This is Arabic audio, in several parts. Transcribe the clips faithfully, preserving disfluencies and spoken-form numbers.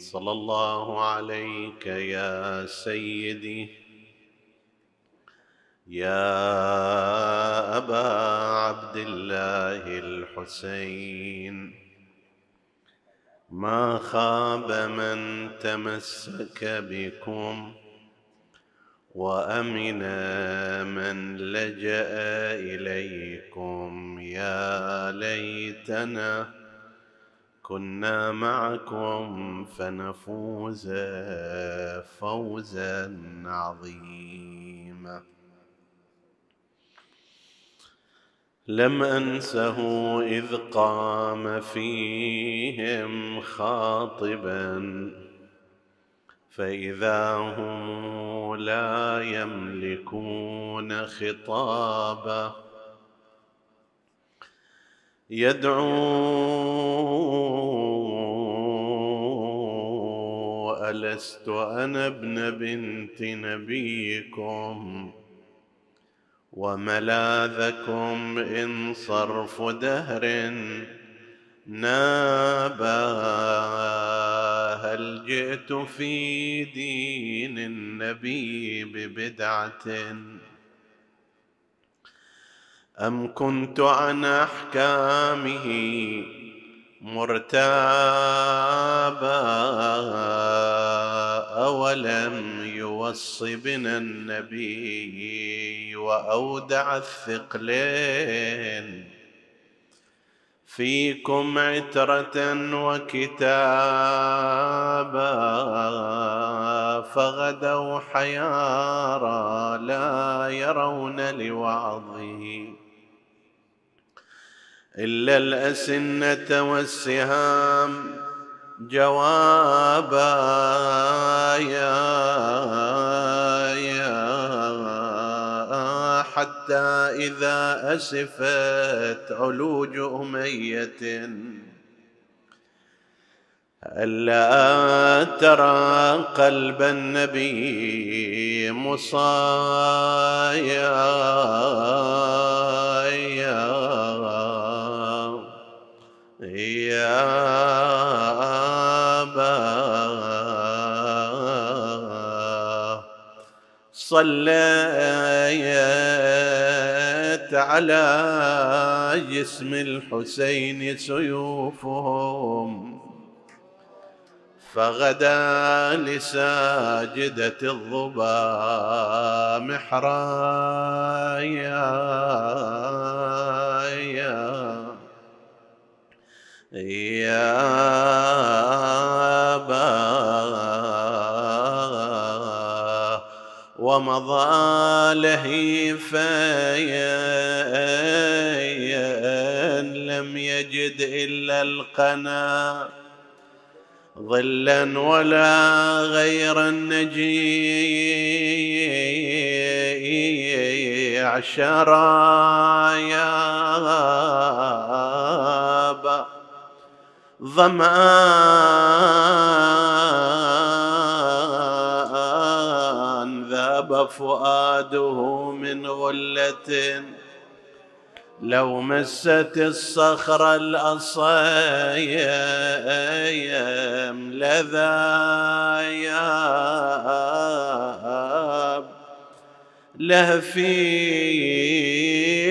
صلى الله عليك يا سيدي يا أبا عبد الله الحسين، ما خاب من تمسك بكم وأمن من لجأ إليكم. يا ليتنا كنا معكم فنفوز فوزا عظيما. لم أنسه إذ قام فيهم خاطبا فإذا هم لا يملكون خطابا، يدعو ألست أنا ابن بنت نبيكم وملاذكم إن صرف دهر نابا، هل جئت في دين النبي ببدعة أم كنت عن أحكامه مرتابا؟ أولم يوص بنا النبي وأودع الثقلين فيكم عترة وكتابا، فغدوا حيارا لا يرون لوعظه إلا الأسنة والسهام جوابا. يا حتى إذا أسفت علوج أمية ألا ترى قلب النبي مصايا، يا أبا صلى على جسم الحسين سيوفهم، فغدا لساجدة الظبا محرايا. يا يا أبا ومضى لهيفايا لم يجد إلا القنا ظلا ولا غير النجيع شراياب ظمآن، ذاب فؤاده من غلة لو مست الصخر الأصيم لذاب. لهفي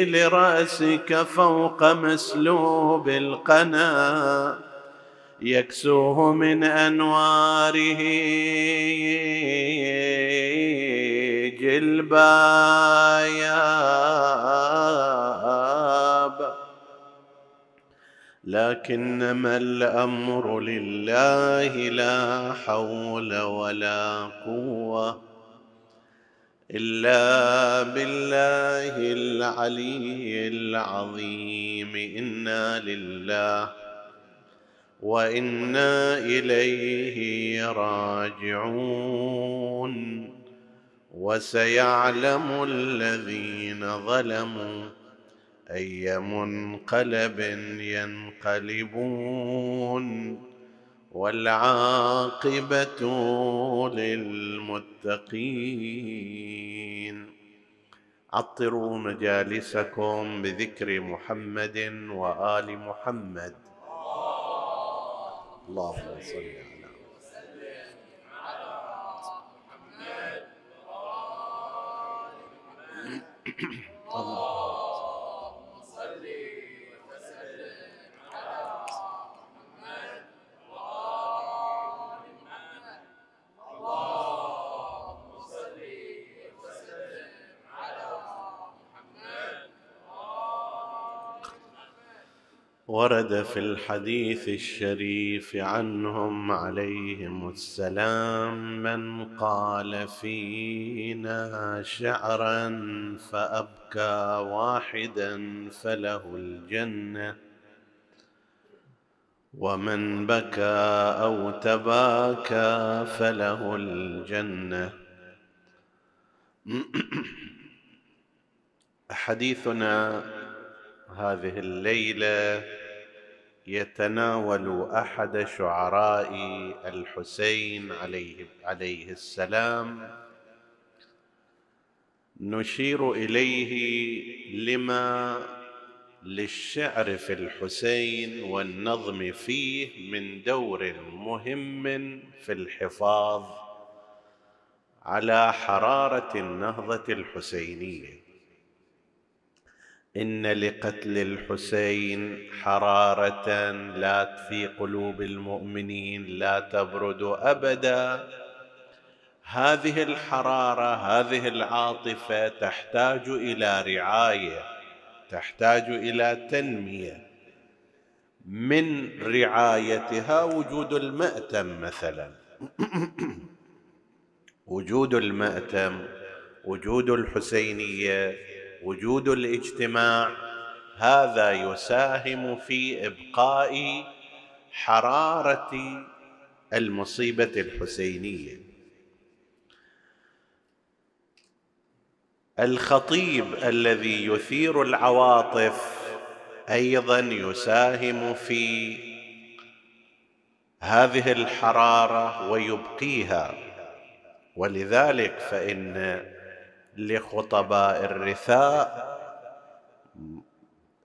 لرأسك فوق مسلوب القنا يكسوه من أنواره جلباياب، لكنما الأمر لله لا حول ولا قوة إلا بالله العلي العظيم. إنا لله وإنا إليه راجعون. وسيعلم الذين ظلموا أي منقلب ينقلبون، والعاقبة للمتقين. عطروا مجالسكم بذكر محمد وآل محمد. اللهم صل على محمد وآل محمد. ورد في الحديث الشريف عنهم عليهم السلام من قال فينا شعرا فأبكى واحدا فله الجنة، ومن بكى أو تباكى فله الجنة. حديثنا هذه الليلة يتناول أحد شعراء الحسين عليه, عليه السلام، نشير إليه لما للشعر في الحسين والنظم فيه من دور مهم في الحفاظ على حرارة النهضة الحسينية. إن لقتل الحسين حرارة لا في قلوب المؤمنين لا تبرد أبدا. هذه الحرارة، هذه العاطفة تحتاج إلى رعاية، تحتاج إلى تنمية. من رعايتها وجود المأتم مثلا وجود المأتم، وجود الحسينية، وجود الاجتماع، هذا يساهم في إبقاء حرارة المصيبة الحسينية. الخطيب الذي يثير العواطف أيضا يساهم في هذه الحرارة ويبقيها، ولذلك فإن لخطباء الرثاء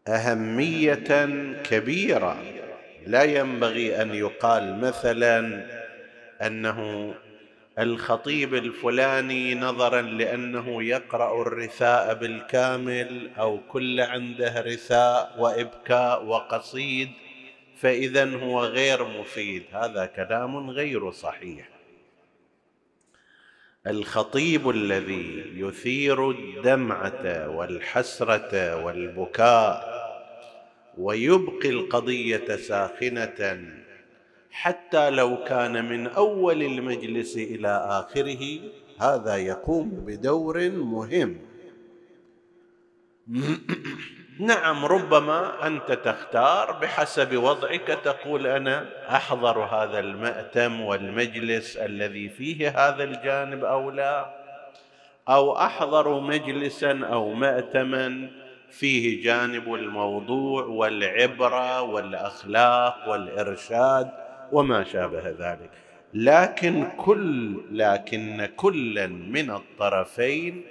أهمية كبيرة. لا ينبغي أن يقال مثلا أنه الخطيب الفلاني نظرا لأنه يقرأ الرثاء بالكامل أو كل عنده رثاء وإبكاء وقصيد فإذا هو غير مفيد، هذا كلام غير صحيح. الخطيب الذي يثير الدمعة والحسرة والبكاء ويبقي القضية ساخنة حتى لو كان من أول المجلس إلى آخره، هذا يقوم بدور مهم. نعم، ربما أنت تختار بحسب وضعك، تقول أنا أحضر هذا المأتم والمجلس الذي فيه هذا الجانب أو لا، أو أحضر مجلسا أو مأتما فيه جانب الموضوع والعبرة والأخلاق والإرشاد وما شابه ذلك. لكن كل لكن كلا من الطرفين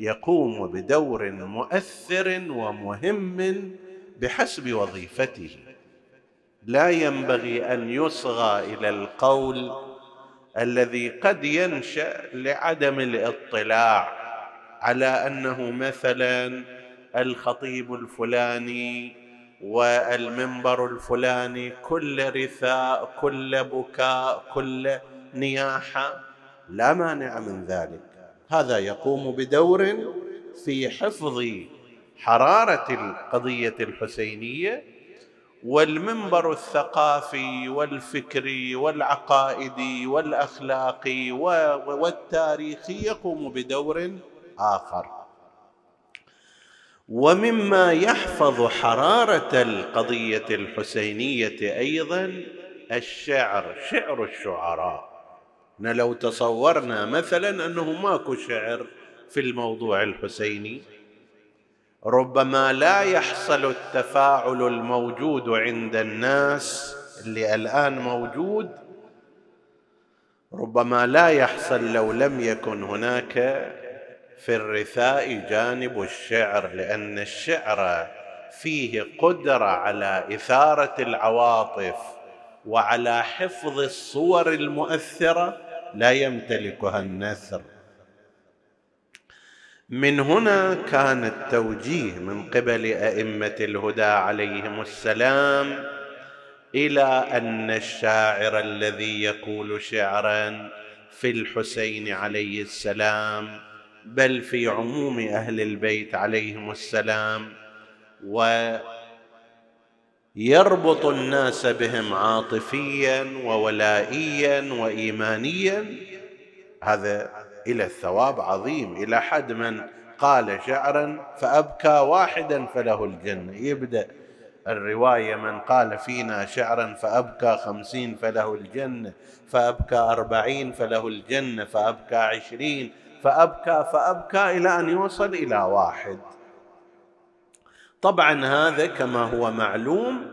يقوم بدور مؤثر ومهم بحسب وظيفته. لا ينبغي أن يصغى إلى القول الذي قد ينشأ لعدم الاطلاع على أنه مثلا الخطيب الفلاني والمنبر الفلاني كل رثاء كل بكاء كل نياحة. لا مانع من ذلك، هذا يقوم بدور في حفظ حرارة القضية الحسينية. والمنبر الثقافي والفكري والعقائدي والأخلاقي والتاريخي يقوم بدور آخر. ومما يحفظ حرارة القضية الحسينية أيضا الشعر شعر الشعراء. لو تصورنا مثلا أنه ماكو شعر في الموضوع الحسيني ربما لا يحصل التفاعل الموجود عند الناس اللي الآن موجود، ربما لا يحصل لو لم يكن هناك في الرثاء جانب الشعر، لأن الشعر فيه قدرة على إثارة العواطف وعلى حفظ الصور المؤثرة لا يمتلكها النثر. من هنا كان التوجيه من قبل أئمة الهدى عليهم السلام إلى أن الشاعر الذي يقول شعرا في الحسين عليه السلام بل في عموم أهل البيت عليهم السلام ويربط الناس بهم عاطفيا وولائيا وإيمانيا، هذا إلى الثواب عظيم، إلى حد من قال شعرا فأبكى واحدا فله الجنة. يبدأ الرواية من قال فينا شعرا فأبكى خمسين فله الجنة، فأبكى أربعين فله الجنة، فأبكى عشرين، فأبكى فأبكى إلى أن يوصل إلى واحد. طبعا هذا كما هو معلوم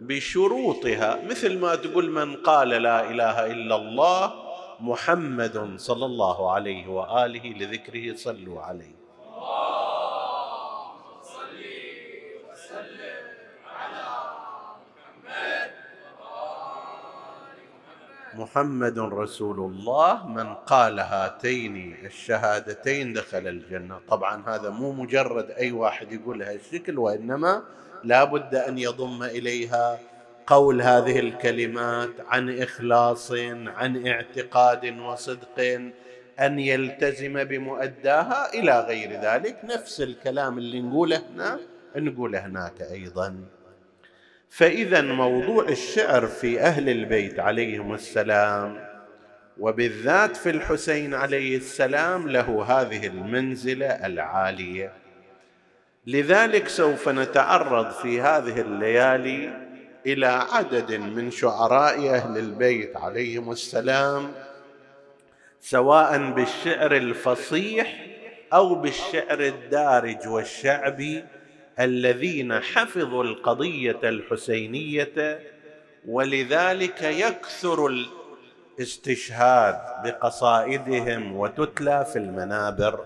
بشروطها، مثل ما تقول من قال لا إله إلا الله محمد صلى الله عليه وآله لذكره صلوا عليه. اللهم صل وسلم على محمد وآل محمد. محمد رسول الله، من قال هاتين الشهادتين دخل الجنة. طبعا هذا مو مجرد أي واحد يقول هالشكل، وإنما لا بد أن يضم إليها قول هذه الكلمات عن إخلاص، عن اعتقاد وصدق، أن يلتزم بمؤداها إلى غير ذلك. نفس الكلام اللي نقوله هنا نقوله هناك أيضا. فإذا موضوع الشعر في أهل البيت عليهم السلام وبالذات في الحسين عليه السلام له هذه المنزلة العالية. لذلك سوف نتعرض في هذه الليالي إلى عدد من شعراء أهل البيت عليهم السلام، سواء بالشعر الفصيح أو بالشعر الدارج والشعبي، الذين حفظوا القضية الحسينية، ولذلك يكثر الاستشهاد بقصائدهم وتتلى في المنابر.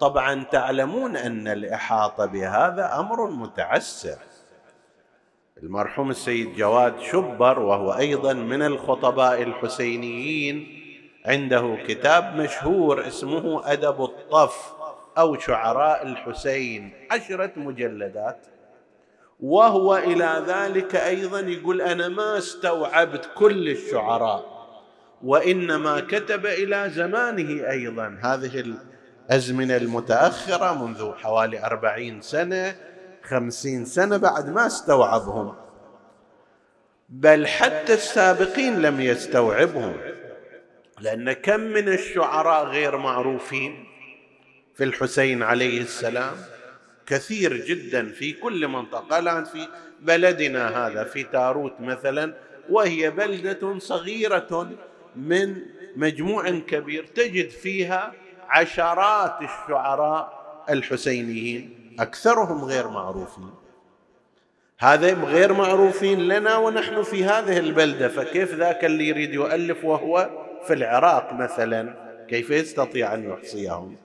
طبعا تعلمون أن الإحاطة بهذا أمر متعسر. المرحوم السيد جواد شبر وهو أيضا من الخطباء الحسينيين عنده كتاب مشهور اسمه أدب الطف أو شعراء الحسين، عشرة مجلدات، وهو إلى ذلك أيضا يقول أنا ما استوعبت كل الشعراء، وإنما كتب إلى زمانه أيضا، هذه الأزمنة المتأخرة منذ حوالي أربعين سنة خمسين سنة، بعد ما استوعبهم، بل حتى السابقين لم يستوعبهم، لأن كم من الشعراء غير معروفين في الحسين عليه السلام، كثير جدا في كل منطقة. الآن في بلدنا هذا في تاروت مثلا، وهي بلدة صغيرة من مجموع كبير، تجد فيها عشرات الشعراء الحسينيين، أكثرهم غير معروفين. هذا غير معروفين لنا ونحن في هذه البلدة، فكيف ذاك اللي يريد يؤلف وهو في العراق مثلا كيف يستطيع أن يحصيهم؟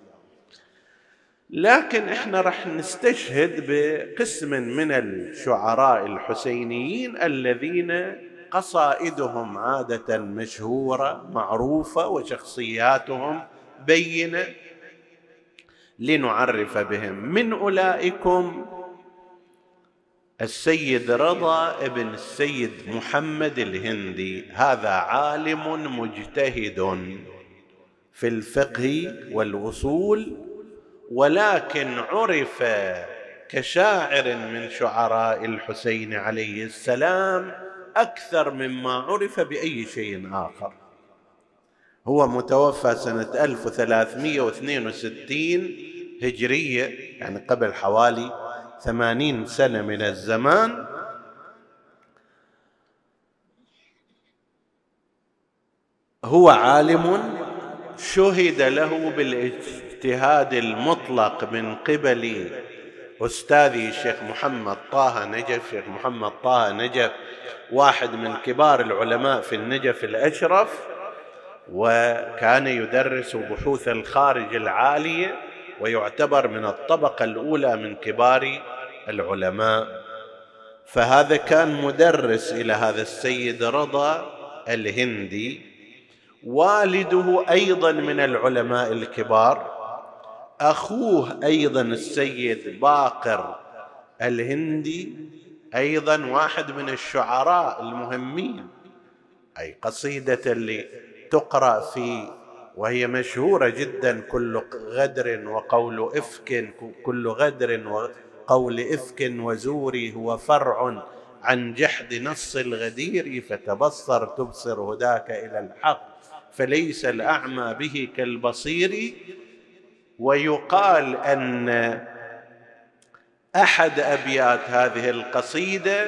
لكن احنا رح نستشهد بقسم من الشعراء الحسينيين الذين قصائدهم عادة مشهورة معروفة وشخصياتهم بينة، لنعرف بهم. من أولئكم السيد رضا ابن السيد محمد الهندي، هذا عالم مجتهد في الفقه والوصول، ولكن عرف كشاعر من شعراء الحسين عليه السلام أكثر مما عرف بأي شيء آخر. هو متوفى سنة ألف وثلاثمئة واثنين وستين هجرية، يعني قبل حوالي ثمانين سنة من الزمان. هو عالم شهد له بالاجتهاد المطلق من قبل أستاذي الشيخ محمد طه نجف. الشيخ محمد طه نجف واحد من كبار العلماء في النجف الأشرف، وكان يدرس بحوث الخارج العالية، ويعتبر من الطبقة الأولى من كبار العلماء. فهذا كان مدرس إلى هذا السيد رضا الهندي. والده أيضا من العلماء الكبار، أخوه أيضا السيد باقر الهندي أيضا واحد من الشعراء المهمين، أي قصيدة اللي تقرأ في وهي مشهورة جدا كل غدر وقول إفك، كل غدر وقول إفك وزوري هو فرع عن جحد نص الغدير، فتبصر تبصر هداك إلى الحق فليس الأعمى به كالبصير. ويقال أن أحد أبيات هذه القصيدة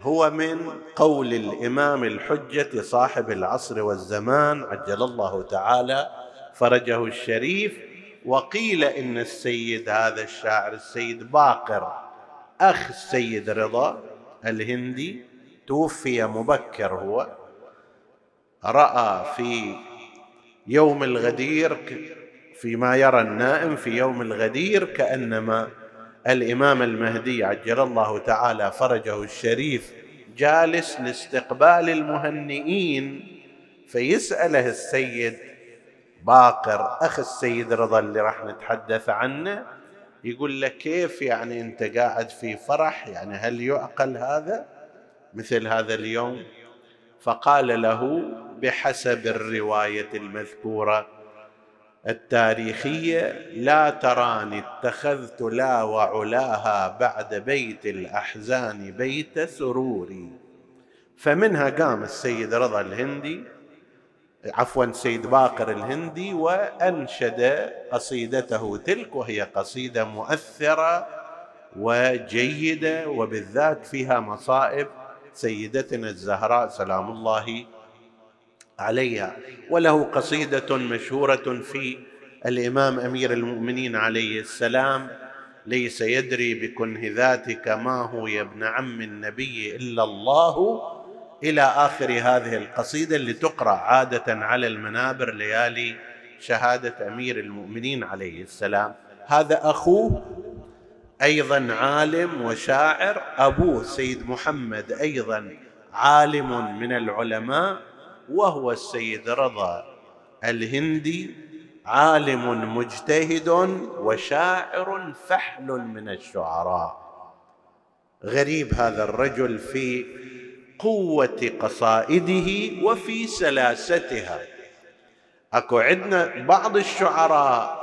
هو من قول الإمام الحجة صاحب العصر والزمان عجل الله تعالى فرجه الشريف. وقيل إن السيد هذا الشاعر السيد باقر أخ السيد رضا الهندي توفي مبكر، هو رأى في يوم الغدير فيما يرى النائم في يوم الغدير كأنما الإمام المهدي عجل الله تعالى فرجه الشريف جالس لاستقبال المهنئين، فيسأله السيد باقر أخ السيد رضا اللي راح نتحدث عنه، يقول له كيف يعني أنت قاعد في فرح؟ يعني هل يعقل هذا مثل هذا اليوم؟ فقال له بحسب الرواية المذكورة التاريخية لا تراني اتخذت لا وعلاها بعد بيت الأحزان بيت سروري. فمنها قام السيد رضا الهندي عفوا السيد باقر الهندي وأنشد قصيدته تلك، وهي قصيدة مؤثرة وجيدة، وبالذات فيها مصائب سيدتنا الزهراء سلام الله عليها. وله قصيدة مشهورة في الإمام أمير المؤمنين عليه السلام ليس يدري بكنهذاتك ما هو يا ابن عم النبي إلا الله، إلى آخر هذه القصيدة اللي تقرأ عادة على المنابر ليالي شهادة أمير المؤمنين عليه السلام. هذا أخوه أيضا عالم وشاعر، أبوه سيد محمد أيضا عالم من العلماء، وهو السيد رضا الهندي عالم مجتهد وشاعر فحل من الشعراء. غريب هذا الرجل في قوة قصائده وفي سلاستها. أكو عندنا بعض الشعراء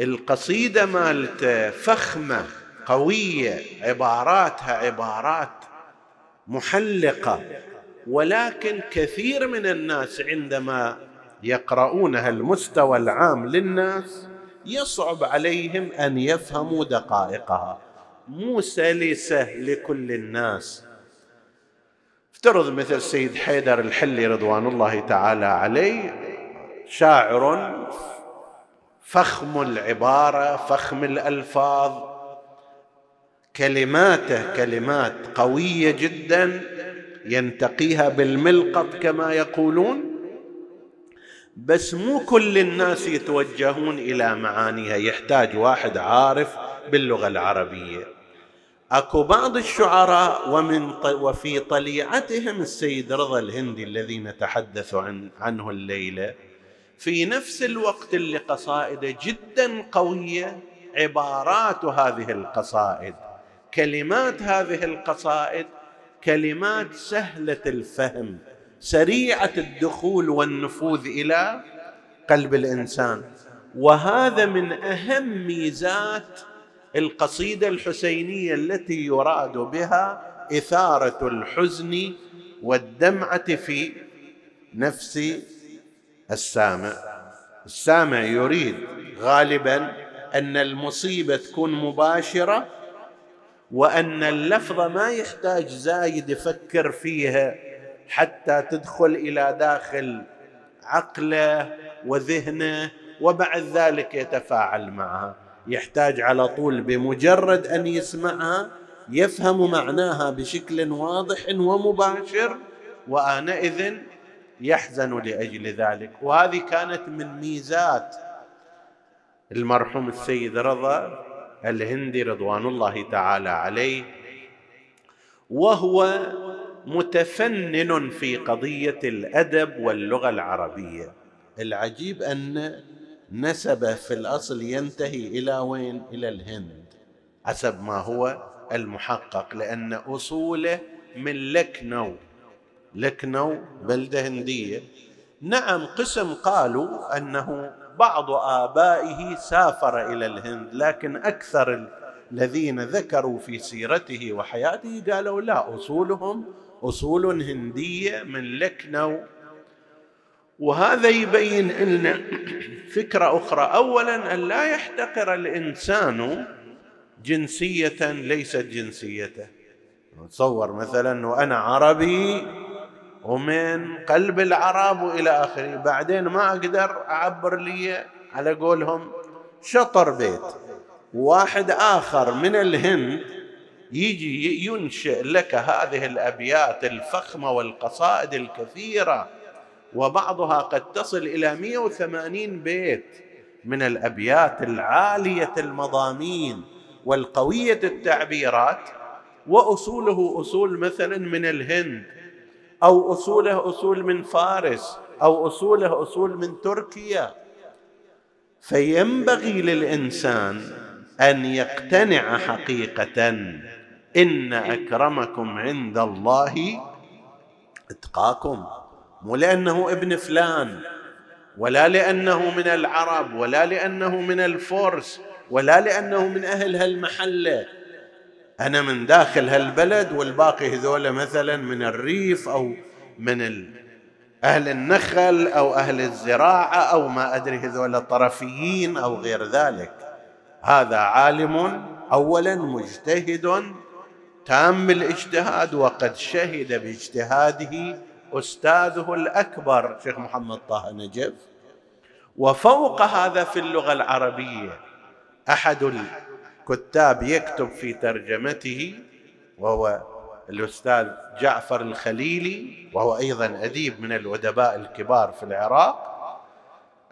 القصيدة مالته فخمة قوية، عباراتها عبارات محلقة، ولكن كثير من الناس عندما يقرؤونها المستوى العام للناس يصعب عليهم أن يفهموا دقائقها، مو سلسة لكل الناس. افترض مثل سيد حيدر الحلي رضوان الله تعالى عليه شاعر فخم العبارة فخم الألفاظ، كلماته كلمات قوية جدا ينتقيها بالملقط كما يقولون، بس مو كل الناس يتوجهون إلى معانيها، يحتاج واحد عارف باللغة العربية. أكو بعض الشعراء ومن وفي طليعتهم السيد رضا الهندي الذي نتحدث عن عنه الليلة، في نفس الوقت اللي قصائده جدا قوية، عبارات هذه القصائد كلمات هذه القصائد كلمات سهلة الفهم سريعة الدخول والنفوذ إلى قلب الإنسان. وهذا من أهم ميزات القصيدة الحسينية التي يراد بها إثارة الحزن والدمعة في نفس السامع. السامع يريد غالبا أن المصيبة تكون مباشرة، وأن اللفظة ما يحتاج زايد يفكر فيها حتى تدخل إلى داخل عقله وذهنه، وبعد ذلك يتفاعل معها. يحتاج على طول بمجرد أن يسمعها يفهم معناها بشكل واضح ومباشر، وآنئذ يحزن لأجل ذلك. وهذه كانت من ميزات المرحوم السيد رضا الهندي رضوان الله تعالى عليه، وهو متفنن في قضية الأدب واللغة العربية. العجيب أن نسبه في الأصل ينتهي إلى وين؟ إلى الهند حسب ما هو المحقق، لأن أصوله من لكنو. لكنو بلدة هندية. نعم، قسم قالوا أنه بعض آبائه سافر إلى الهند، لكن أكثر الذين ذكروا في سيرته وحياته قالوا لا، أصولهم أصول هندية من لكنو. وهذا يبين لنا فكرة أخرى، أولا أن لا يحتقر الإنسان جنسية ليست جنسيته. نتصور مثلا وأنا عربي ومن قلب العرب وإلى آخره، بعدين ما أقدر أعبر لي على قولهم شطر بيت، واحد آخر من الهند يجي ينشئ لك هذه الأبيات الفخمة والقصائد الكثيرة، وبعضها قد تصل إلى مئة وثمانين بيت من الأبيات العالية المضامين والقوية التعبيرات، وأصوله أصول مثلا من الهند، أو أصوله أصول من فارس، أو أصوله أصول من تركيا. فينبغي للإنسان أن يقتنع حقيقة إن أكرمكم عند الله اتقاكم، مو لأنه ابن فلان، ولا لأنه من العرب، ولا لأنه من الفرس، ولا لأنه من أهل هالمحلة، أنا من داخل هالبلد والباقي هذول مثلا من الريف أو من أهل النخل أو أهل الزراعة أو ما أدري هذول طرفيين أو غير ذلك. هذا عالم أولا مجتهد تام الاجتهاد، وقد شهد باجتهاده أستاذه الأكبر الشيخ محمد طه نجف. وفوق هذا في اللغة العربية أحد الكتاب يكتب في ترجمته وهو الأستاذ جعفر الخليلي، وهو أيضا أديب من الأدباء الكبار في العراق،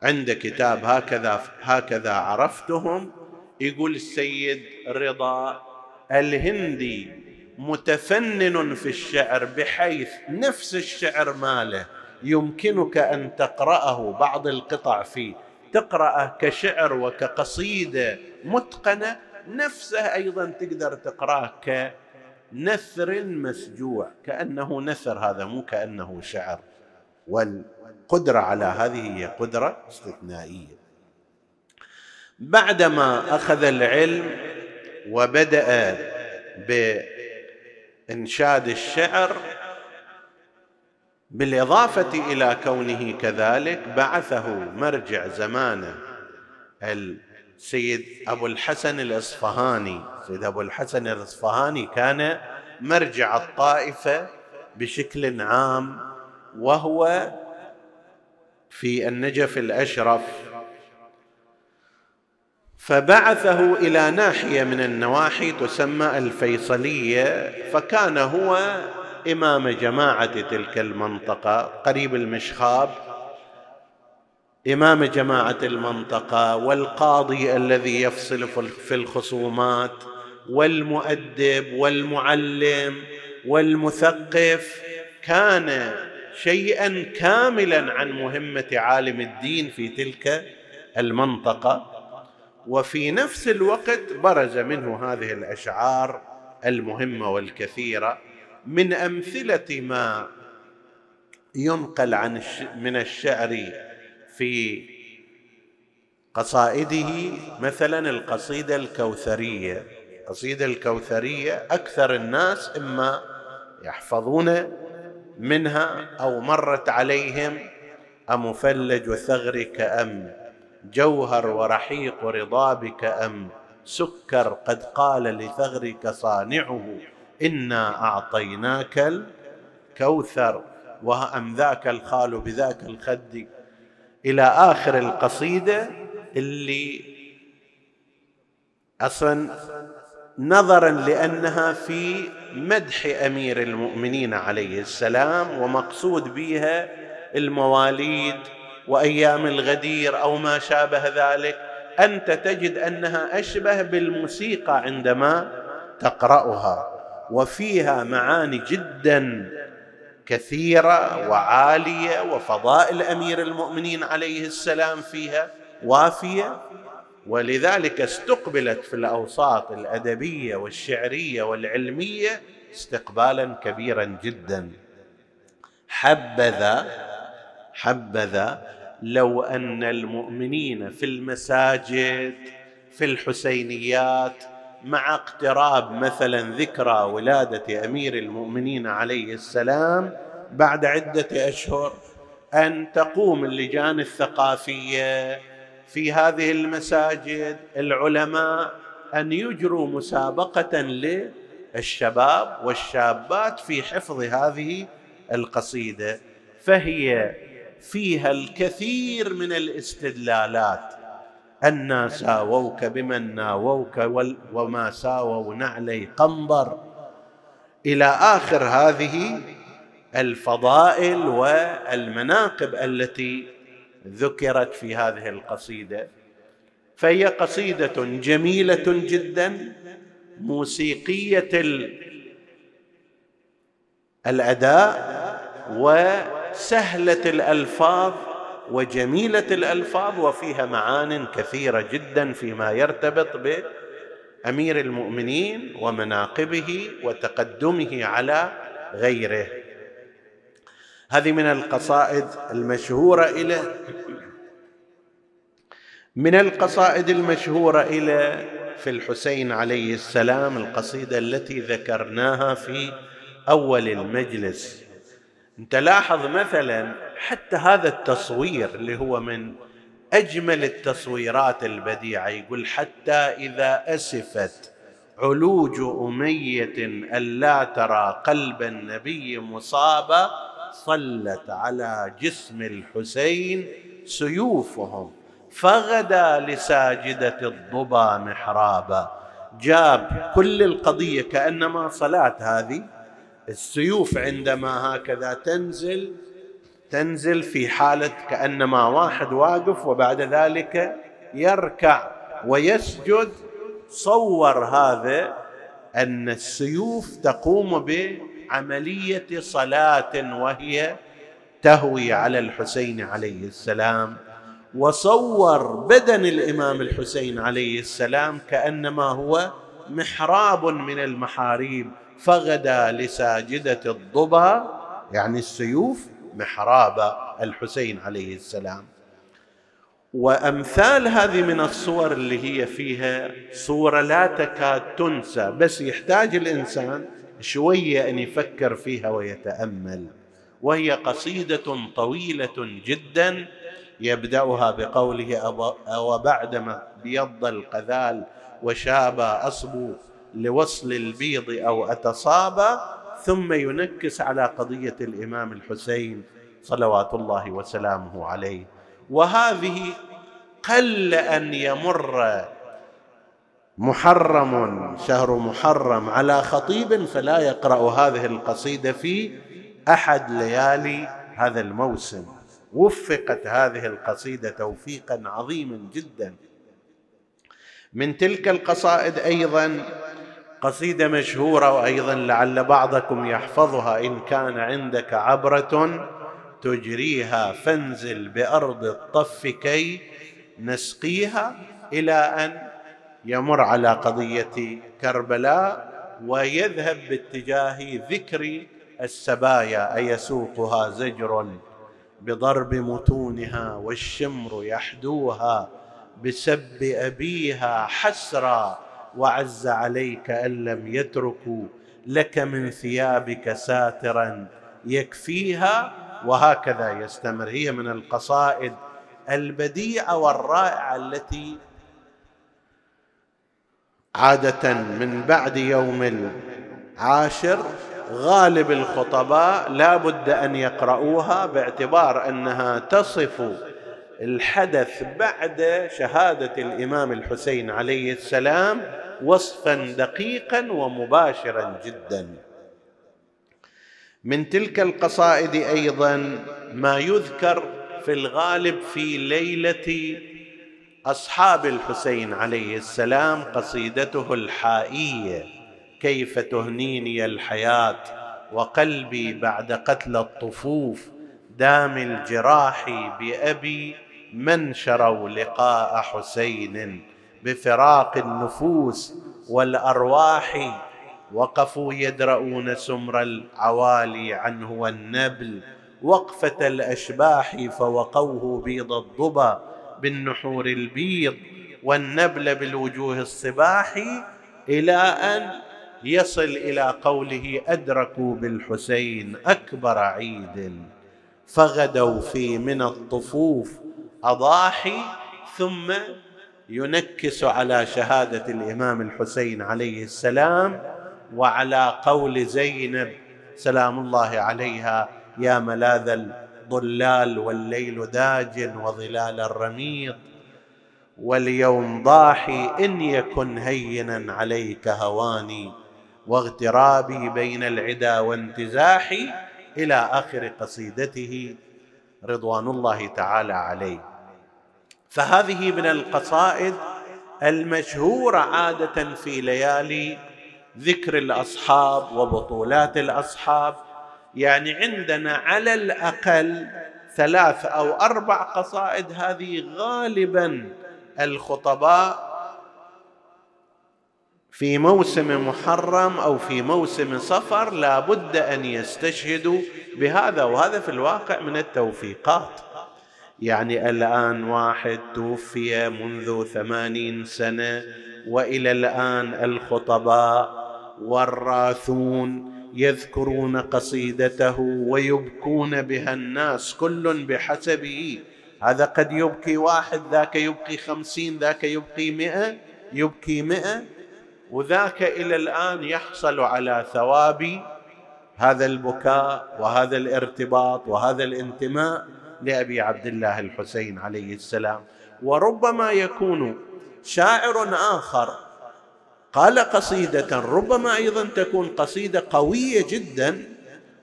عند كتاب هكذا هكذا عرفتهم، يقول السيد رضا الهندي متفنن في الشعر بحيث نفس الشعر ماله يمكنك أن تقرأه، بعض القطع فيه تقرأه كشعر وكقصيدة متقنة، نفسه أيضا تقدر تقرأه كنثر مسجوع، كأنه نثر، هذا مو كأنه شعر. والقدرة على هذه هي قدرة استثنائية. بعدما أخذ العلم وبدأ بإنشاد الشعر، بالإضافة إلى كونه كذلك بعثه مرجع زمانه السيد أبو الحسن الأصفهاني. السيد أبو الحسن الأصفهاني كان مرجع الطائفة بشكل عام، وهو في النجف الأشرف، فبعثه إلى ناحية من النواحي تسمى الفيصلية، فكان هو إمام جماعة تلك المنطقة قريب المشخاب، إمام جماعة المنطقة، والقاضي الذي يفصل في الخصومات، والمؤدب والمعلم والمثقف. كان شيئا كاملا عن مهمة عالم الدين في تلك المنطقة، وفي نفس الوقت برز منه هذه الأشعار المهمة والكثيرة. من أمثلة ما ينقل عن من الشعر في قصائده مثلا القصيدة الكوثرية. القصيدة الكوثرية أكثر الناس إما يحفظون منها أو مرت عليهم، أمفلج ثغرك أم جوهر ورحيق رضابك أم سكر قد قال لثغرك صانعه إنا أعطيناك الكوثر وأم ذاك الخال بذاك الخد إلى آخر القصيدة اللي أصلا نظرا لأنها في مدح أمير المؤمنين عليه السلام، ومقصود بها المواليد وأيام الغدير أو ما شابه ذلك، أنت تجد أنها أشبه بالموسيقى عندما تقرأها، وفيها معاني جدا كثيرة وعالية، وفضائل أمير المؤمنين عليه السلام فيها وافية، ولذلك استقبلت في الأوساط الأدبية والشعرية والعلمية استقبالا كبيرا جدا. حبذا حبذا لو أن المؤمنين في المساجد في الحسينيات مع اقتراب مثلا ذكرى ولادة أمير المؤمنين عليه السلام بعد عدة أشهر أن تقوم اللجان الثقافية في هذه المساجد، العلماء أن يجروا مسابقة للشباب والشابات في حفظ هذه القصيدة، فهي فيها الكثير من الاستدلالات. أنا ساووك بمن ناووك وما ساووا نعلي قنبر، إلى آخر هذه الفضائل والمناقب التي ذكرت في هذه القصيدة. فهي قصيدة جميلة جدا، موسيقية الأداء وسهلة الألفاظ وجميلة الألفاظ، وفيها معان كثيرة جدا فيما يرتبط بأمير المؤمنين ومناقبه وتقدمه على غيره. هذه من القصائد المشهورة إلى من القصائد المشهورة إلى في الحسين عليه السلام، القصيدة التي ذكرناها في أول المجلس. انت لاحظ مثلا حتى هذا التصوير اللي هو من أجمل التصويرات البديعة، يقول حتى إذا أسفت علوج أمية ألا ترى قلب النبي مصابا صلت على جسم الحسين سيوفهم فغدا لساجدة الضبا محرابا. جاب كل القضية كأنما صلاة، هذه السيوف عندما هكذا تنزل تنزل في حالة كأنما واحد واقف وبعد ذلك يركع ويسجد. صور هذا أن السيوف تقوم بعملية صلاة وهي تهوي على الحسين عليه السلام، وصور بدن الإمام الحسين عليه السلام كأنما هو محراب من المحاريب، فغدا لساجدة الضبا، يعني السيوف محراب الحسين عليه السلام. وأمثال هذه من الصور اللي هي فيها صورة لا تكاد تنسى، بس يحتاج الإنسان شوية أن يفكر فيها ويتأمل. وهي قصيدة طويلة جدا، يبدأها بقوله وبعدما بيض القذال وشابى أصبو لوصل البيض أو أتصابا، ثم ينكس على قضية الإمام الحسين صلوات الله وسلامه عليه. وهذه قل أن يمر محرم، شهر محرم، على خطيب فلا يقرأ هذه القصيدة في أحد ليالي هذا الموسم. وفقت هذه القصيدة توفيقا عظيما جدا. من تلك القصائد أيضا قصيدة مشهورة، وأيضا لعل بعضكم يحفظها، إن كان عندك عبرة تجريها فانزل بأرض الطف كي نسقيها، إلى أن يمر على قضية كربلاء ويذهب باتجاه ذكر السبايا أيسوقها زجر بضرب متونها والشمر يحدوها بسب أبيها حسرا وعز عليك أن لم يتركوا لك من ثيابك ساترا يكفيها. وهكذا يستمر. هي من القصائد البديعة والرائعة التي عادة من بعد يوم العاشر غالب الخطباء لا بد أن يقرؤوها، باعتبار أنها تصف الحدث بعد شهادة الإمام الحسين عليه السلام وصفا دقيقا ومباشرا جدا. من تلك القصائد أيضا ما يذكر في الغالب في ليلة أصحاب الحسين عليه السلام، قصيدته الحائية: كيف تهنيني الحياة وقلبي بعد قتل الطفوف، دام الجراح بأبي من شروا لقاء حسين، بفراق النفوس والأرواح وقفوا يدرؤون سمر العوالي عنه والنبل، وقفة الأشباح فوقوه بيض الضبا بالنحور البيض والنبل بالوجوه الصباحي، إلى أن يصل إلى قوله: أدركوا بالحسين أكبر عيد، فغدوا في من الطفوف أضاحي. ثم ينكس على شهادة الإمام الحسين عليه السلام وعلى قول زينب سلام الله عليها: يا ملاذ الضلال والليل داج وظلال الرميض واليوم ضاحي، إن يكن هينا عليك هواني واغترابي بين العدا وانتزاحي، إلى آخر قصيدته رضوان الله تعالى عليه. فهذه من القصائد المشهورة عادة في ليالي ذكر الأصحاب وبطولات الأصحاب. يعني عندنا على الأقل ثلاث أو أربع قصائد هذه غالبا الخطباء في موسم محرم أو في موسم صفر لابد أن يستشهدوا بهذا، وهذا في الواقع من التوفيقات. يعني الآن واحد توفي منذ ثمانين سنة وإلى الآن الخطباء والراثون يذكرون قصيدته ويبكون بها الناس كل بحسبه. هذا قد يبكي واحد، ذاك يبكي خمسين، ذاك يبكي مئة يبكي مئة وذاك إلى الآن يحصل على ثواب هذا البكاء وهذا الارتباط وهذا الانتماء لأبي عبد الله الحسين عليه السلام. وربما يكون شاعر آخر قال قصيدة، ربما أيضا تكون قصيدة قوية جدا،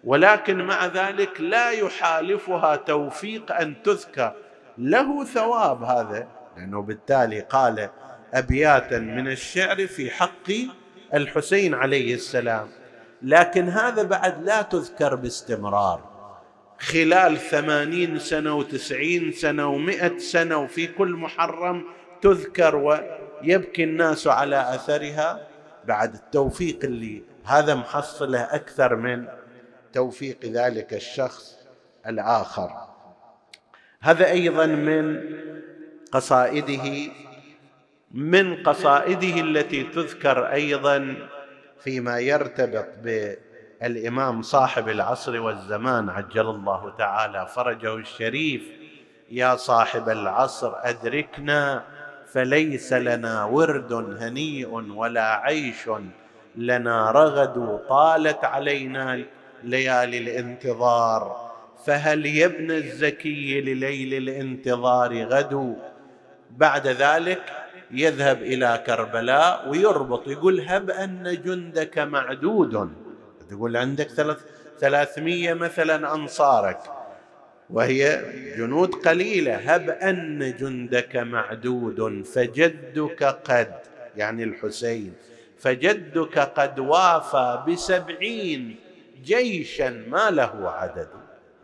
ولكن مع ذلك لا يحالفها توفيق أن تذكر، له ثواب هذا، لأنه بالتالي قال أبياتا من الشعر في حق الحسين عليه السلام. لكن هذا بعد لا تذكر باستمرار خلال ثمانين سنة وتسعين سنة ومئة سنة، وفي كل محرم تذكر ويبكي الناس على أثرها. بعد التوفيق اللي هذا محصله أكثر من توفيق ذلك الشخص الآخر. هذا أيضا من قصائده. من قصائده التي تذكر أيضا فيما يرتبط بالإمام صاحب العصر والزمان عجل الله تعالى فرجه الشريف: يا صاحب العصر أدركنا، فليس لنا ورد هنيء ولا عيش لنا رغد، طالت علينا ليالي الانتظار، فهل يا ابن الزكي لليل الانتظار غدو. بعد ذلك يذهب إلى كربلاء ويربط، يقول: هب أن جندك معدود، تقول عندك ثلاث ثلاثمية مثلا أنصارك وهي جنود قليلة، هب أن جندك معدود فجدك قد، يعني الحسين، فجدك قد وافى بسبعين جيشا ما له عدد.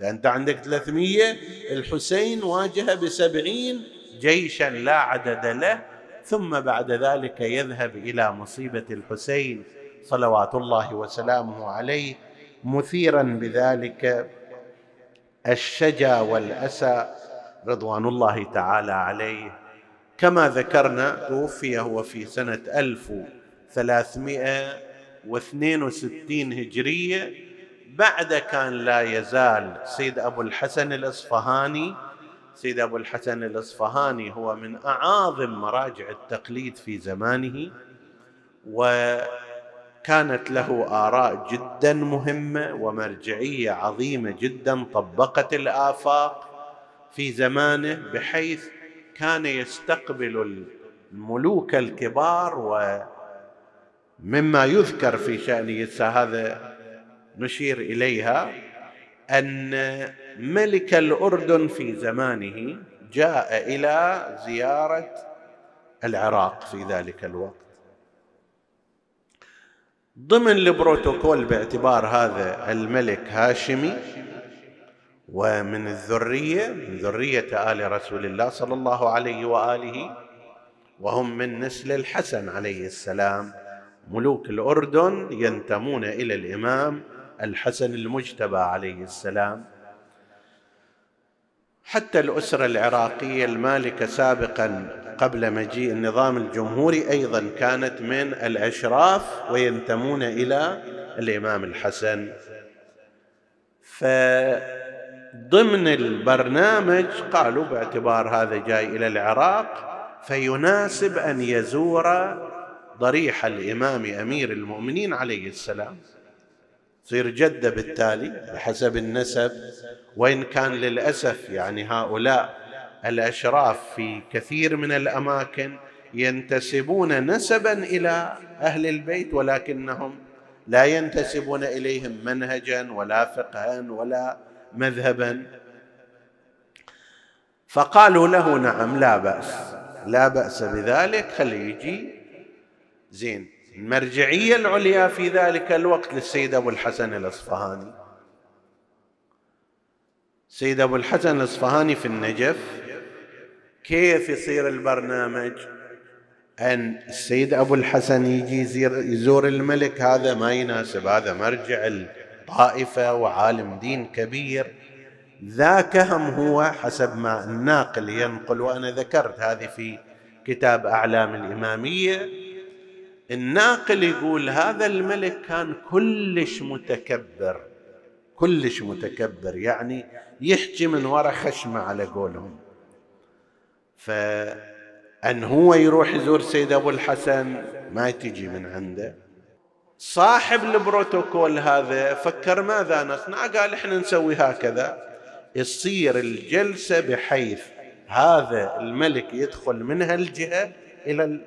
أنت عندك ثلاثمية، الحسين واجه بسبعين جيشا لا عدد له. ثم بعد ذلك يذهب إلى مصيبة الحسين صلوات الله وسلامه عليه، مثيرا بذلك الشجا والأسى رضوان الله تعالى عليه. كما ذكرنا توفي هو في سنة ألف وثلاثمئة واثنين وستين هجرية. بعد كان لا يزال سيد أبو الحسن الأصفهاني سيد أبو الحسن الأصفهاني هو من أعاظم مراجع التقليد في زمانه، وكانت له آراء جدا مهمة ومرجعية عظيمة جدا طبقت الآفاق. في زمانه، بحيث كان يستقبل الملوك الكبار. ومما يذكر في شأنه هذا نشير إليها أن ملك الأردن في زمانه جاء إلى زيارة العراق في ذلك الوقت ضمن البروتوكول، باعتبار هذا الملك هاشمي ومن الذرية من ذرية آل رسول الله صلى الله عليه وآله، وهم من نسل الحسن عليه السلام. ملوك الأردن ينتمون إلى الإمام الحسن المجتبى عليه السلام. حتى الأسرة العراقية المالكة سابقا قبل مجيء النظام الجمهوري أيضا كانت من الأشراف وينتمون إلى الإمام الحسن. فضمن البرنامج قالوا باعتبار هذا جاي إلى العراق فيناسب أن يزور ضريح الإمام أمير المؤمنين عليه السلام، تصير جدة بالتالي بحسب النسب. وإن كان للأسف يعني هؤلاء الأشراف في كثير من الأماكن ينتسبون نسبا إلى أهل البيت، ولكنهم لا ينتسبون إليهم منهجا ولا فقها ولا مذهبا. فقالوا له نعم لا بأس، لا بأس بذلك، خليه يجي. زين، المرجعية العليا في ذلك الوقت للسيد أبو الحسن الأصفهاني. السيد أبو الحسن الأصفهاني في النجف. كيف يصير البرنامج؟ أن السيد أبو الحسن يجي يزور الملك، هذا ما يناسب، هذا مرجع الطائفة وعالم دين كبير. ذاك هم هو حسب ما الناقل ينقل، وأنا ذكرت هذه في كتاب أعلام الإمامية. الناقل يقول هذا الملك كان كلش متكبر، كلش متكبر، يعني يحكي من وراء خشمة على قولهم. فأن هو يروح يزور سيد أبو الحسن ما تجي من عنده. صاحب البروتوكول هذا فكر ماذا نصنع؟ قال احنا نسوي هكذا، يصير الجلسة بحيث هذا الملك يدخل من هالجهة إلى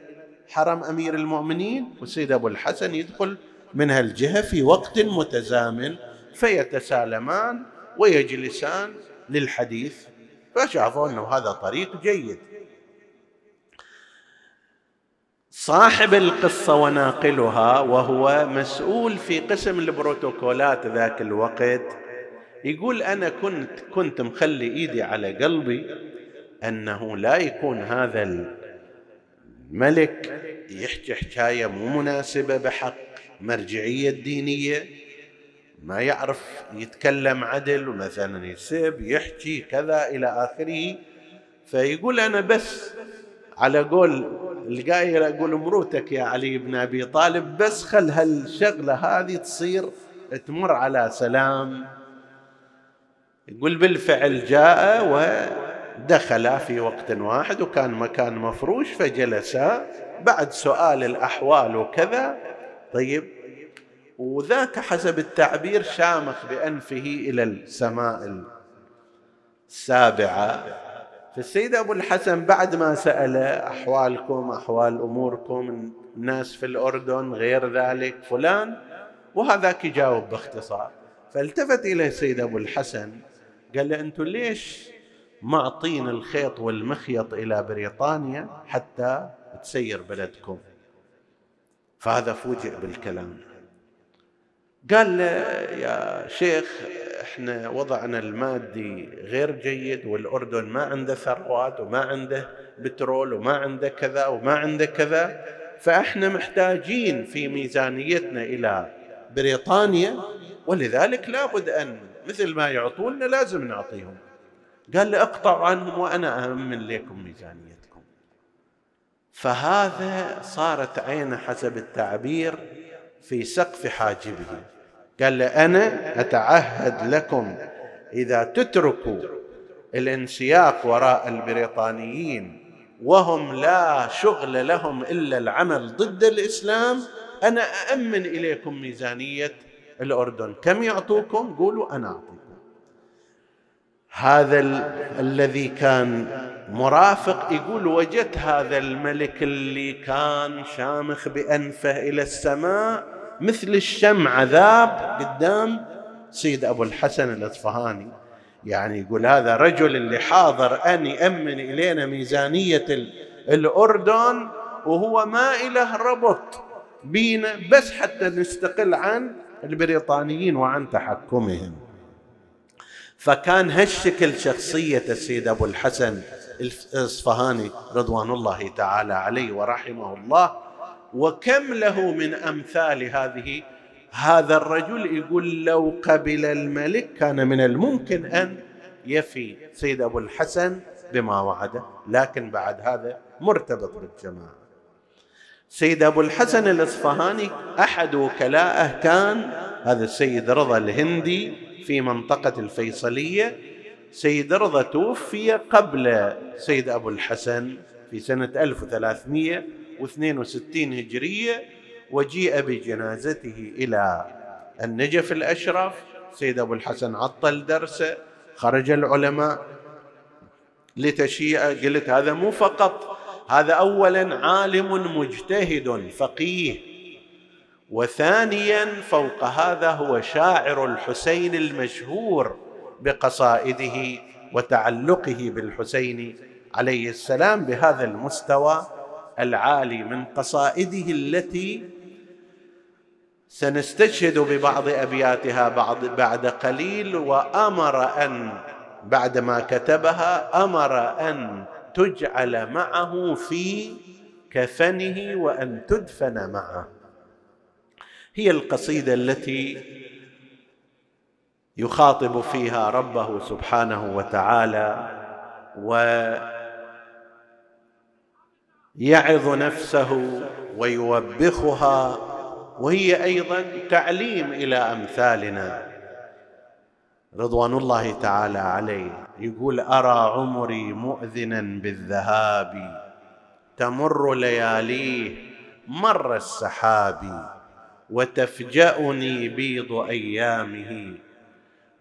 حرم أمير المؤمنين، والسيد أبو الحسن يدخل من هالجهة في وقت متزامن، فيتسالمان ويجلسان للحديث. فشافوا أنه هذا طريق جيد. صاحب القصة وناقلها وهو مسؤول في قسم البروتوكولات ذاك الوقت يقول أنا كنت كنت مخلي إيدي على قلبي أنه لا يكون هذا الملك يحكي حكاية مو مناسبة بحق مرجعية دينية، ما يعرف يتكلم عدل، ومثلا يسب، يحكي كذا إلى آخره. فيقول أنا بس على قول القايل أقول مرتك يا علي بن أبي طالب، بس خل هالشغلة هذه تصير تمر على سلام. يقول بالفعل جاء ودخل في وقت واحد، وكان مكان مفروش، فجلسا بعد سؤال الأحوال وكذا. طيب، وذاك حسب التعبير شامخ بأنفه إلى السماء السابعة. فالسيد أبو الحسن بعد ما سأل أحوالكم، أحوال أموركم، الناس في الأردن، غير ذلك، فلان، وهذاك يجاوب باختصار. فالتفت إلى السيد أبو الحسن قال له أنتم ليش معطين الخيط والمخيط إلى بريطانيا حتى تسير بلدكم؟ فهذا فوجئ بالكلام. قال له يا شيخ احنا وضعنا المادي غير جيد، والأردن ما عنده ثروات وما عنده بترول وما عنده كذا وما عنده كذا، فاحنا محتاجين في ميزانيتنا إلى بريطانيا، ولذلك لابد أن مثل ما يعطونا لازم نعطيهم. قال لي اقطعوا عنهم وأنا أأمن لكم ميزانيتكم. فهذا صارت عينه حسب التعبير في سقف حاجبه. قال له أنا أتعهد لكم إذا تتركوا الانسياق وراء البريطانيين وهم لا شغل لهم إلا العمل ضد الإسلام، أنا أأمن إليكم ميزانية الأردن، كم يعطوكم؟ قولوا أنا أعطيكم. هذا الذي كان مرافق يقول وجدت هذا الملك اللي كان شامخ بأنفه إلى السماء مثل الشمع عذاب قدام سيد أبو الحسن الأصفهاني. يعني يقول هذا رجل اللي حاضر أن يأمن إلينا ميزانية الأردن وهو ما إله ربط بينا بس حتى نستقل عن البريطانيين وعن تحكمهم. فكان هالشكل شخصية السيد أبو الحسن الأصفهاني رضوان الله تعالى عليه ورحمه الله، وكم له من أمثال هذه. هذا الرجل يقول لو قبل الملك كان من الممكن أن يفي سيد أبو الحسن بما وعده، لكن بعد هذا مرتبط بالجماعة. سيد أبو الحسن الأصفهاني أحد وكلائه كان هذا السيد رضا الهندي في منطقة الفيصلية. سيد رضا توفي قبل سيد أبو الحسن في سنة ألف وثلاثمئة واثنين وستين هجرية، وجيء بجنازته إلى النجف الأشرف. سيد أبو الحسن عطل درسه، خرج العلماء لتشيئه. قلت هذا مو فقط، هذا أولا عالم مجتهد فقيه، وثانيا فوق هذا هو شاعر الحسين المشهور بقصائده وتعلقه بالحسين عليه السلام بهذا المستوى العالي من قصائده التي سنستشهد ببعض أبياتها بعض بعد قليل. وأمر أن بعدما كتبها أمر أن تجعل معه في كفنه وأن تدفن معه. هي القصيدة التي يخاطب فيها ربه سبحانه وتعالى ويعظ نفسه ويوبخها، وهي أيضا تعليم إلى أمثالنا رضوان الله تعالى عليه. يقول أرى عمري مؤذنا بالذهاب، تمر لياليه مر السحاب، وتفجأني بيض أيامه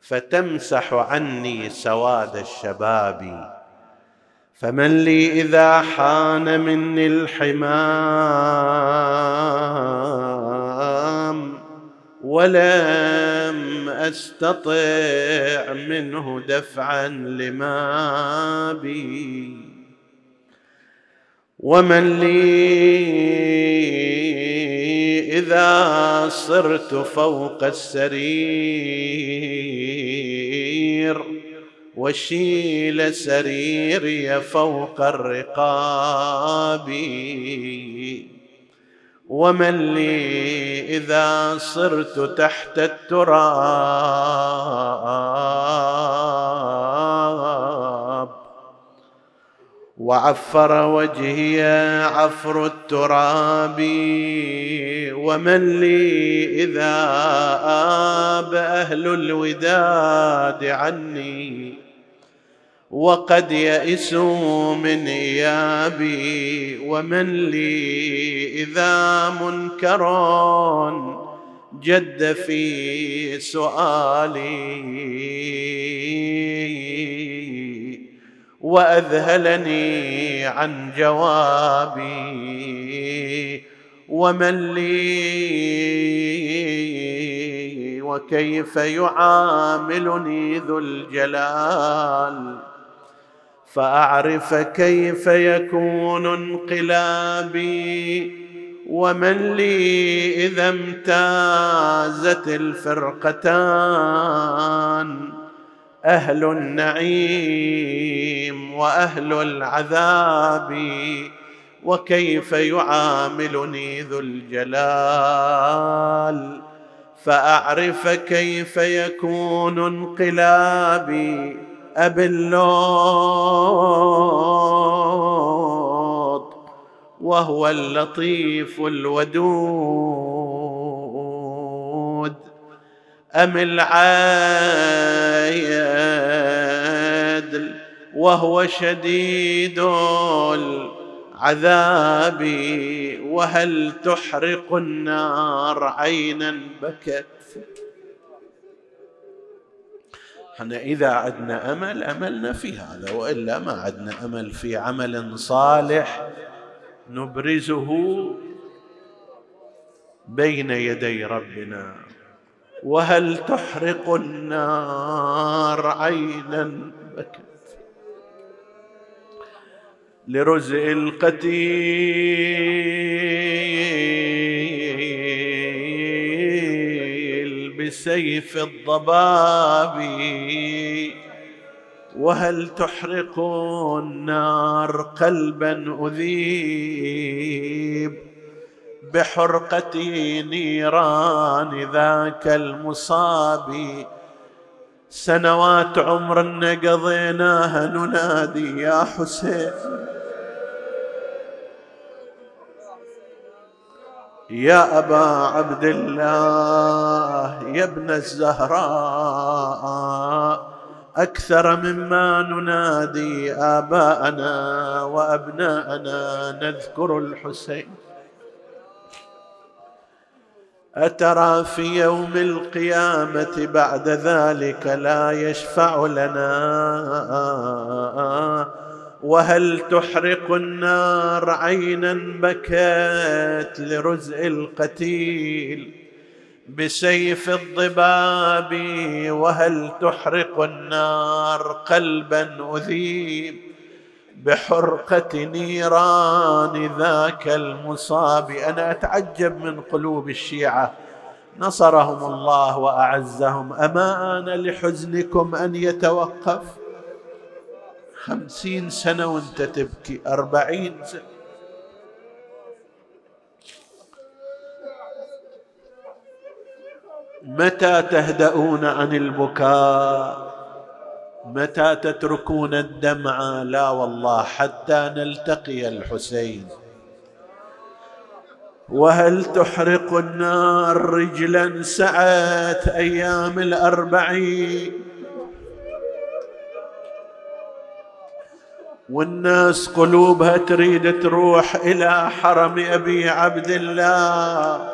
فتمسح عني سواد الشباب، فمن لي إذا حان مني الحمام ولم أستطع منه دفعا لما بي، ومن لي إذا صرت فوق السرير وشيل سريري فوق الرقاب، ومن لي إذا صرت تحت التراب وعفر وجهي عفر التراب، ومن لي إذا آب أهل الوداد عني وقد يئسوا من إيابي، ومن لي إذا منكر جد في سؤالي وأذهلني عن جوابي، ومن لي وكيف يعاملني ذو الجلال فأعرف كيف يكون انقلابي، ومن لي إذا امتازت الفرقتان أهل النعيم وأهل العذاب وكيف يعاملني ذو الجلال فأعرف كيف يكون انقلابي. أبي اللطف وهو اللطيف الودود، أم العدل وهو شديد العذاب، وهل تحرق النار عينا بكت احنا إذا عدنا أمل أملنا في هذا، وإلا ما عدنا أمل في عمل صالح نبرزه بين يدي ربنا. وهل تحرق النار عينا بكت لرزء القتيل بسيف الضباب؟ وهل تحرق النار قلبا أذيب بحرقة نيران ذاك المصاب؟ سنوات عمرنا قضيناها ننادي يا حسين يا أبا عبد الله يا ابن الزهراء، أكثر مما ننادي آباءنا وأبناءنا نذكر الحسين. أترى في يوم القيامة بعد ذلك لا يشفع لنا؟ وهل تحرق النار عينا بكت لرزء القتيل بسيف الضباب؟ وهل تحرق النار قلبا أذيب بحرقة نيران ذاك المصاب؟ أنا أتعجب من قلوب الشيعة، نصرهم الله وأعزهم. أما أنا لحزنكم أن يتوقف؟ خمسين سنة وانت تبكي، أربعين سنة. متى تهدؤون عن البكاء؟ متى تتركون الدمع؟ لا والله، حتى نلتقي الحسين. وهل تحرق النار رجلا سعت أيام الأربعين والناس قلوبها تريد تروح إلى حرم أبي عبد الله؟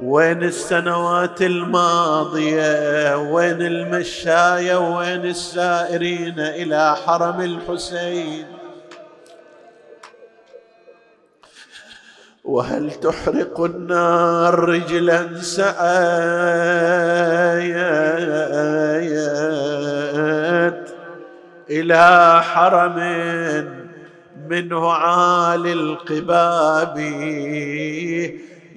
وين السنوات الماضية؟ وين المشاية؟ وين السائرين إلى حرم الحسين؟ وهل تحرق النار رجلا سعيت إلى حرم منه عالي القباب؟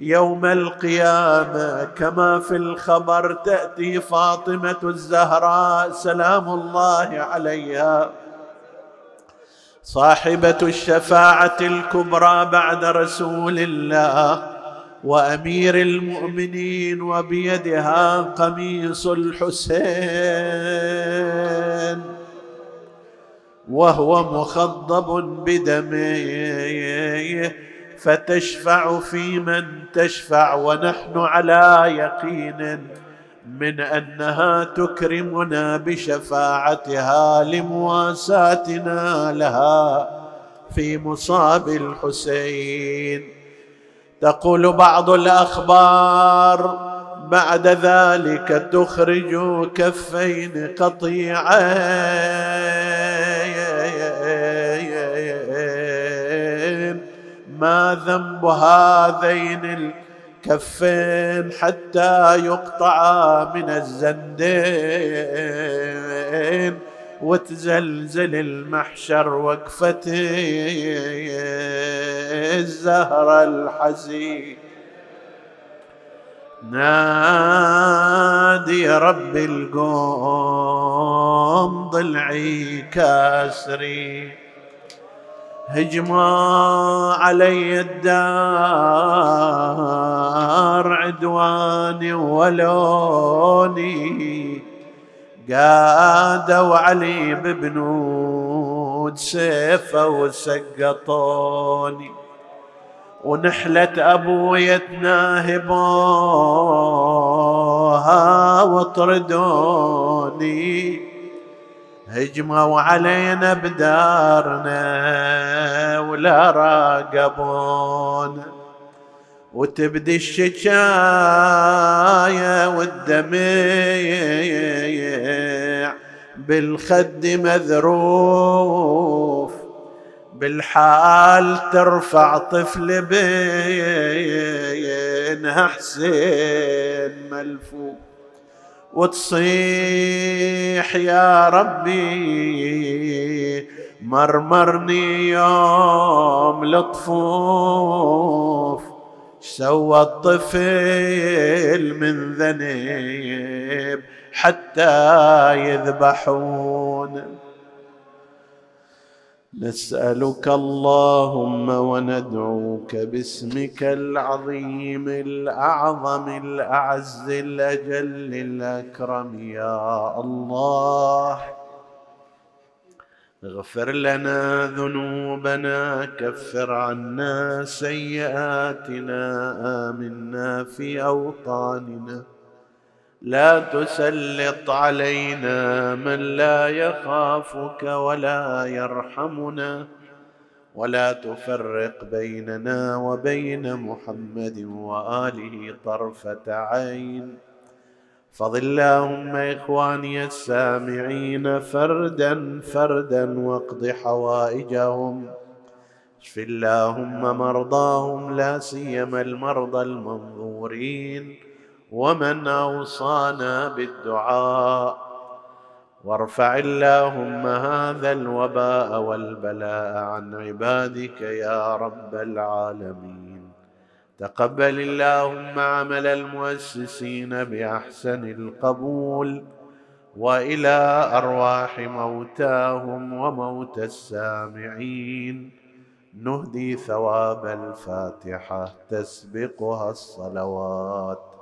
يوم القيامة كما في الخبر تأتي فاطمة الزهراء سلام الله عليها، صاحبة الشفاعة الكبرى بعد رسول الله وأمير المؤمنين، وبيدها قميص الحسين وهو مخضب بدمه، فتشفع في من تشفع، ونحن على يقين من أنها تكرمنا بشفاعتها لمواساتنا لها في مصاب الحسين. تقول بعض الأخبار بعد ذلك تخرج كفين قطيعين، ما ذنب هذين الكفين حتى يقطعا من الزندين وتزلزل المحشر وقفة الزهرة الحزين؟ نادي رب القوم ضلعي كاسري، هجما علي الدار عدواني ولوني، قادوا علي ببنود سيفه وسقطوني، ونحلة أبويا تناهبوها وطردوني، هجموا علينا بدارنا ولا راقبونا، وتبدي الشجاية والدميع بالخد مذروف، بالحال ترفع طفل بينها حسين ملفوف وتصيح يا ربي مرمرني يوم لطفوف، سوى الطفل من ذنب حتى يذبحون. نسألك اللهم وندعوك باسمك العظيم الأعظم الأعز الأجل الأكرم، يا الله اغفر لنا ذنوبنا، كفر عنا سيئاتنا، آمنا في أوطاننا، لا تسلط علينا من لا يخافك ولا يرحمنا، ولا تفرق بيننا وبين محمد وآله طرفة عين. فضل اللهم إخواني السامعين فردا فردا واقض حوائجهم، اشف اللهم مرضاهم لا سيما المرضى المنظورين ومن أوصانا بالدعاء، وارفع اللهم هذا الوباء والبلاء عن عبادك يا رب العالمين. تقبل اللهم عمل المؤسسين بأحسن القبول، وإلى أرواح موتاهم وموت السامعين نهدي ثواب الفاتحة تسبقها الصلوات.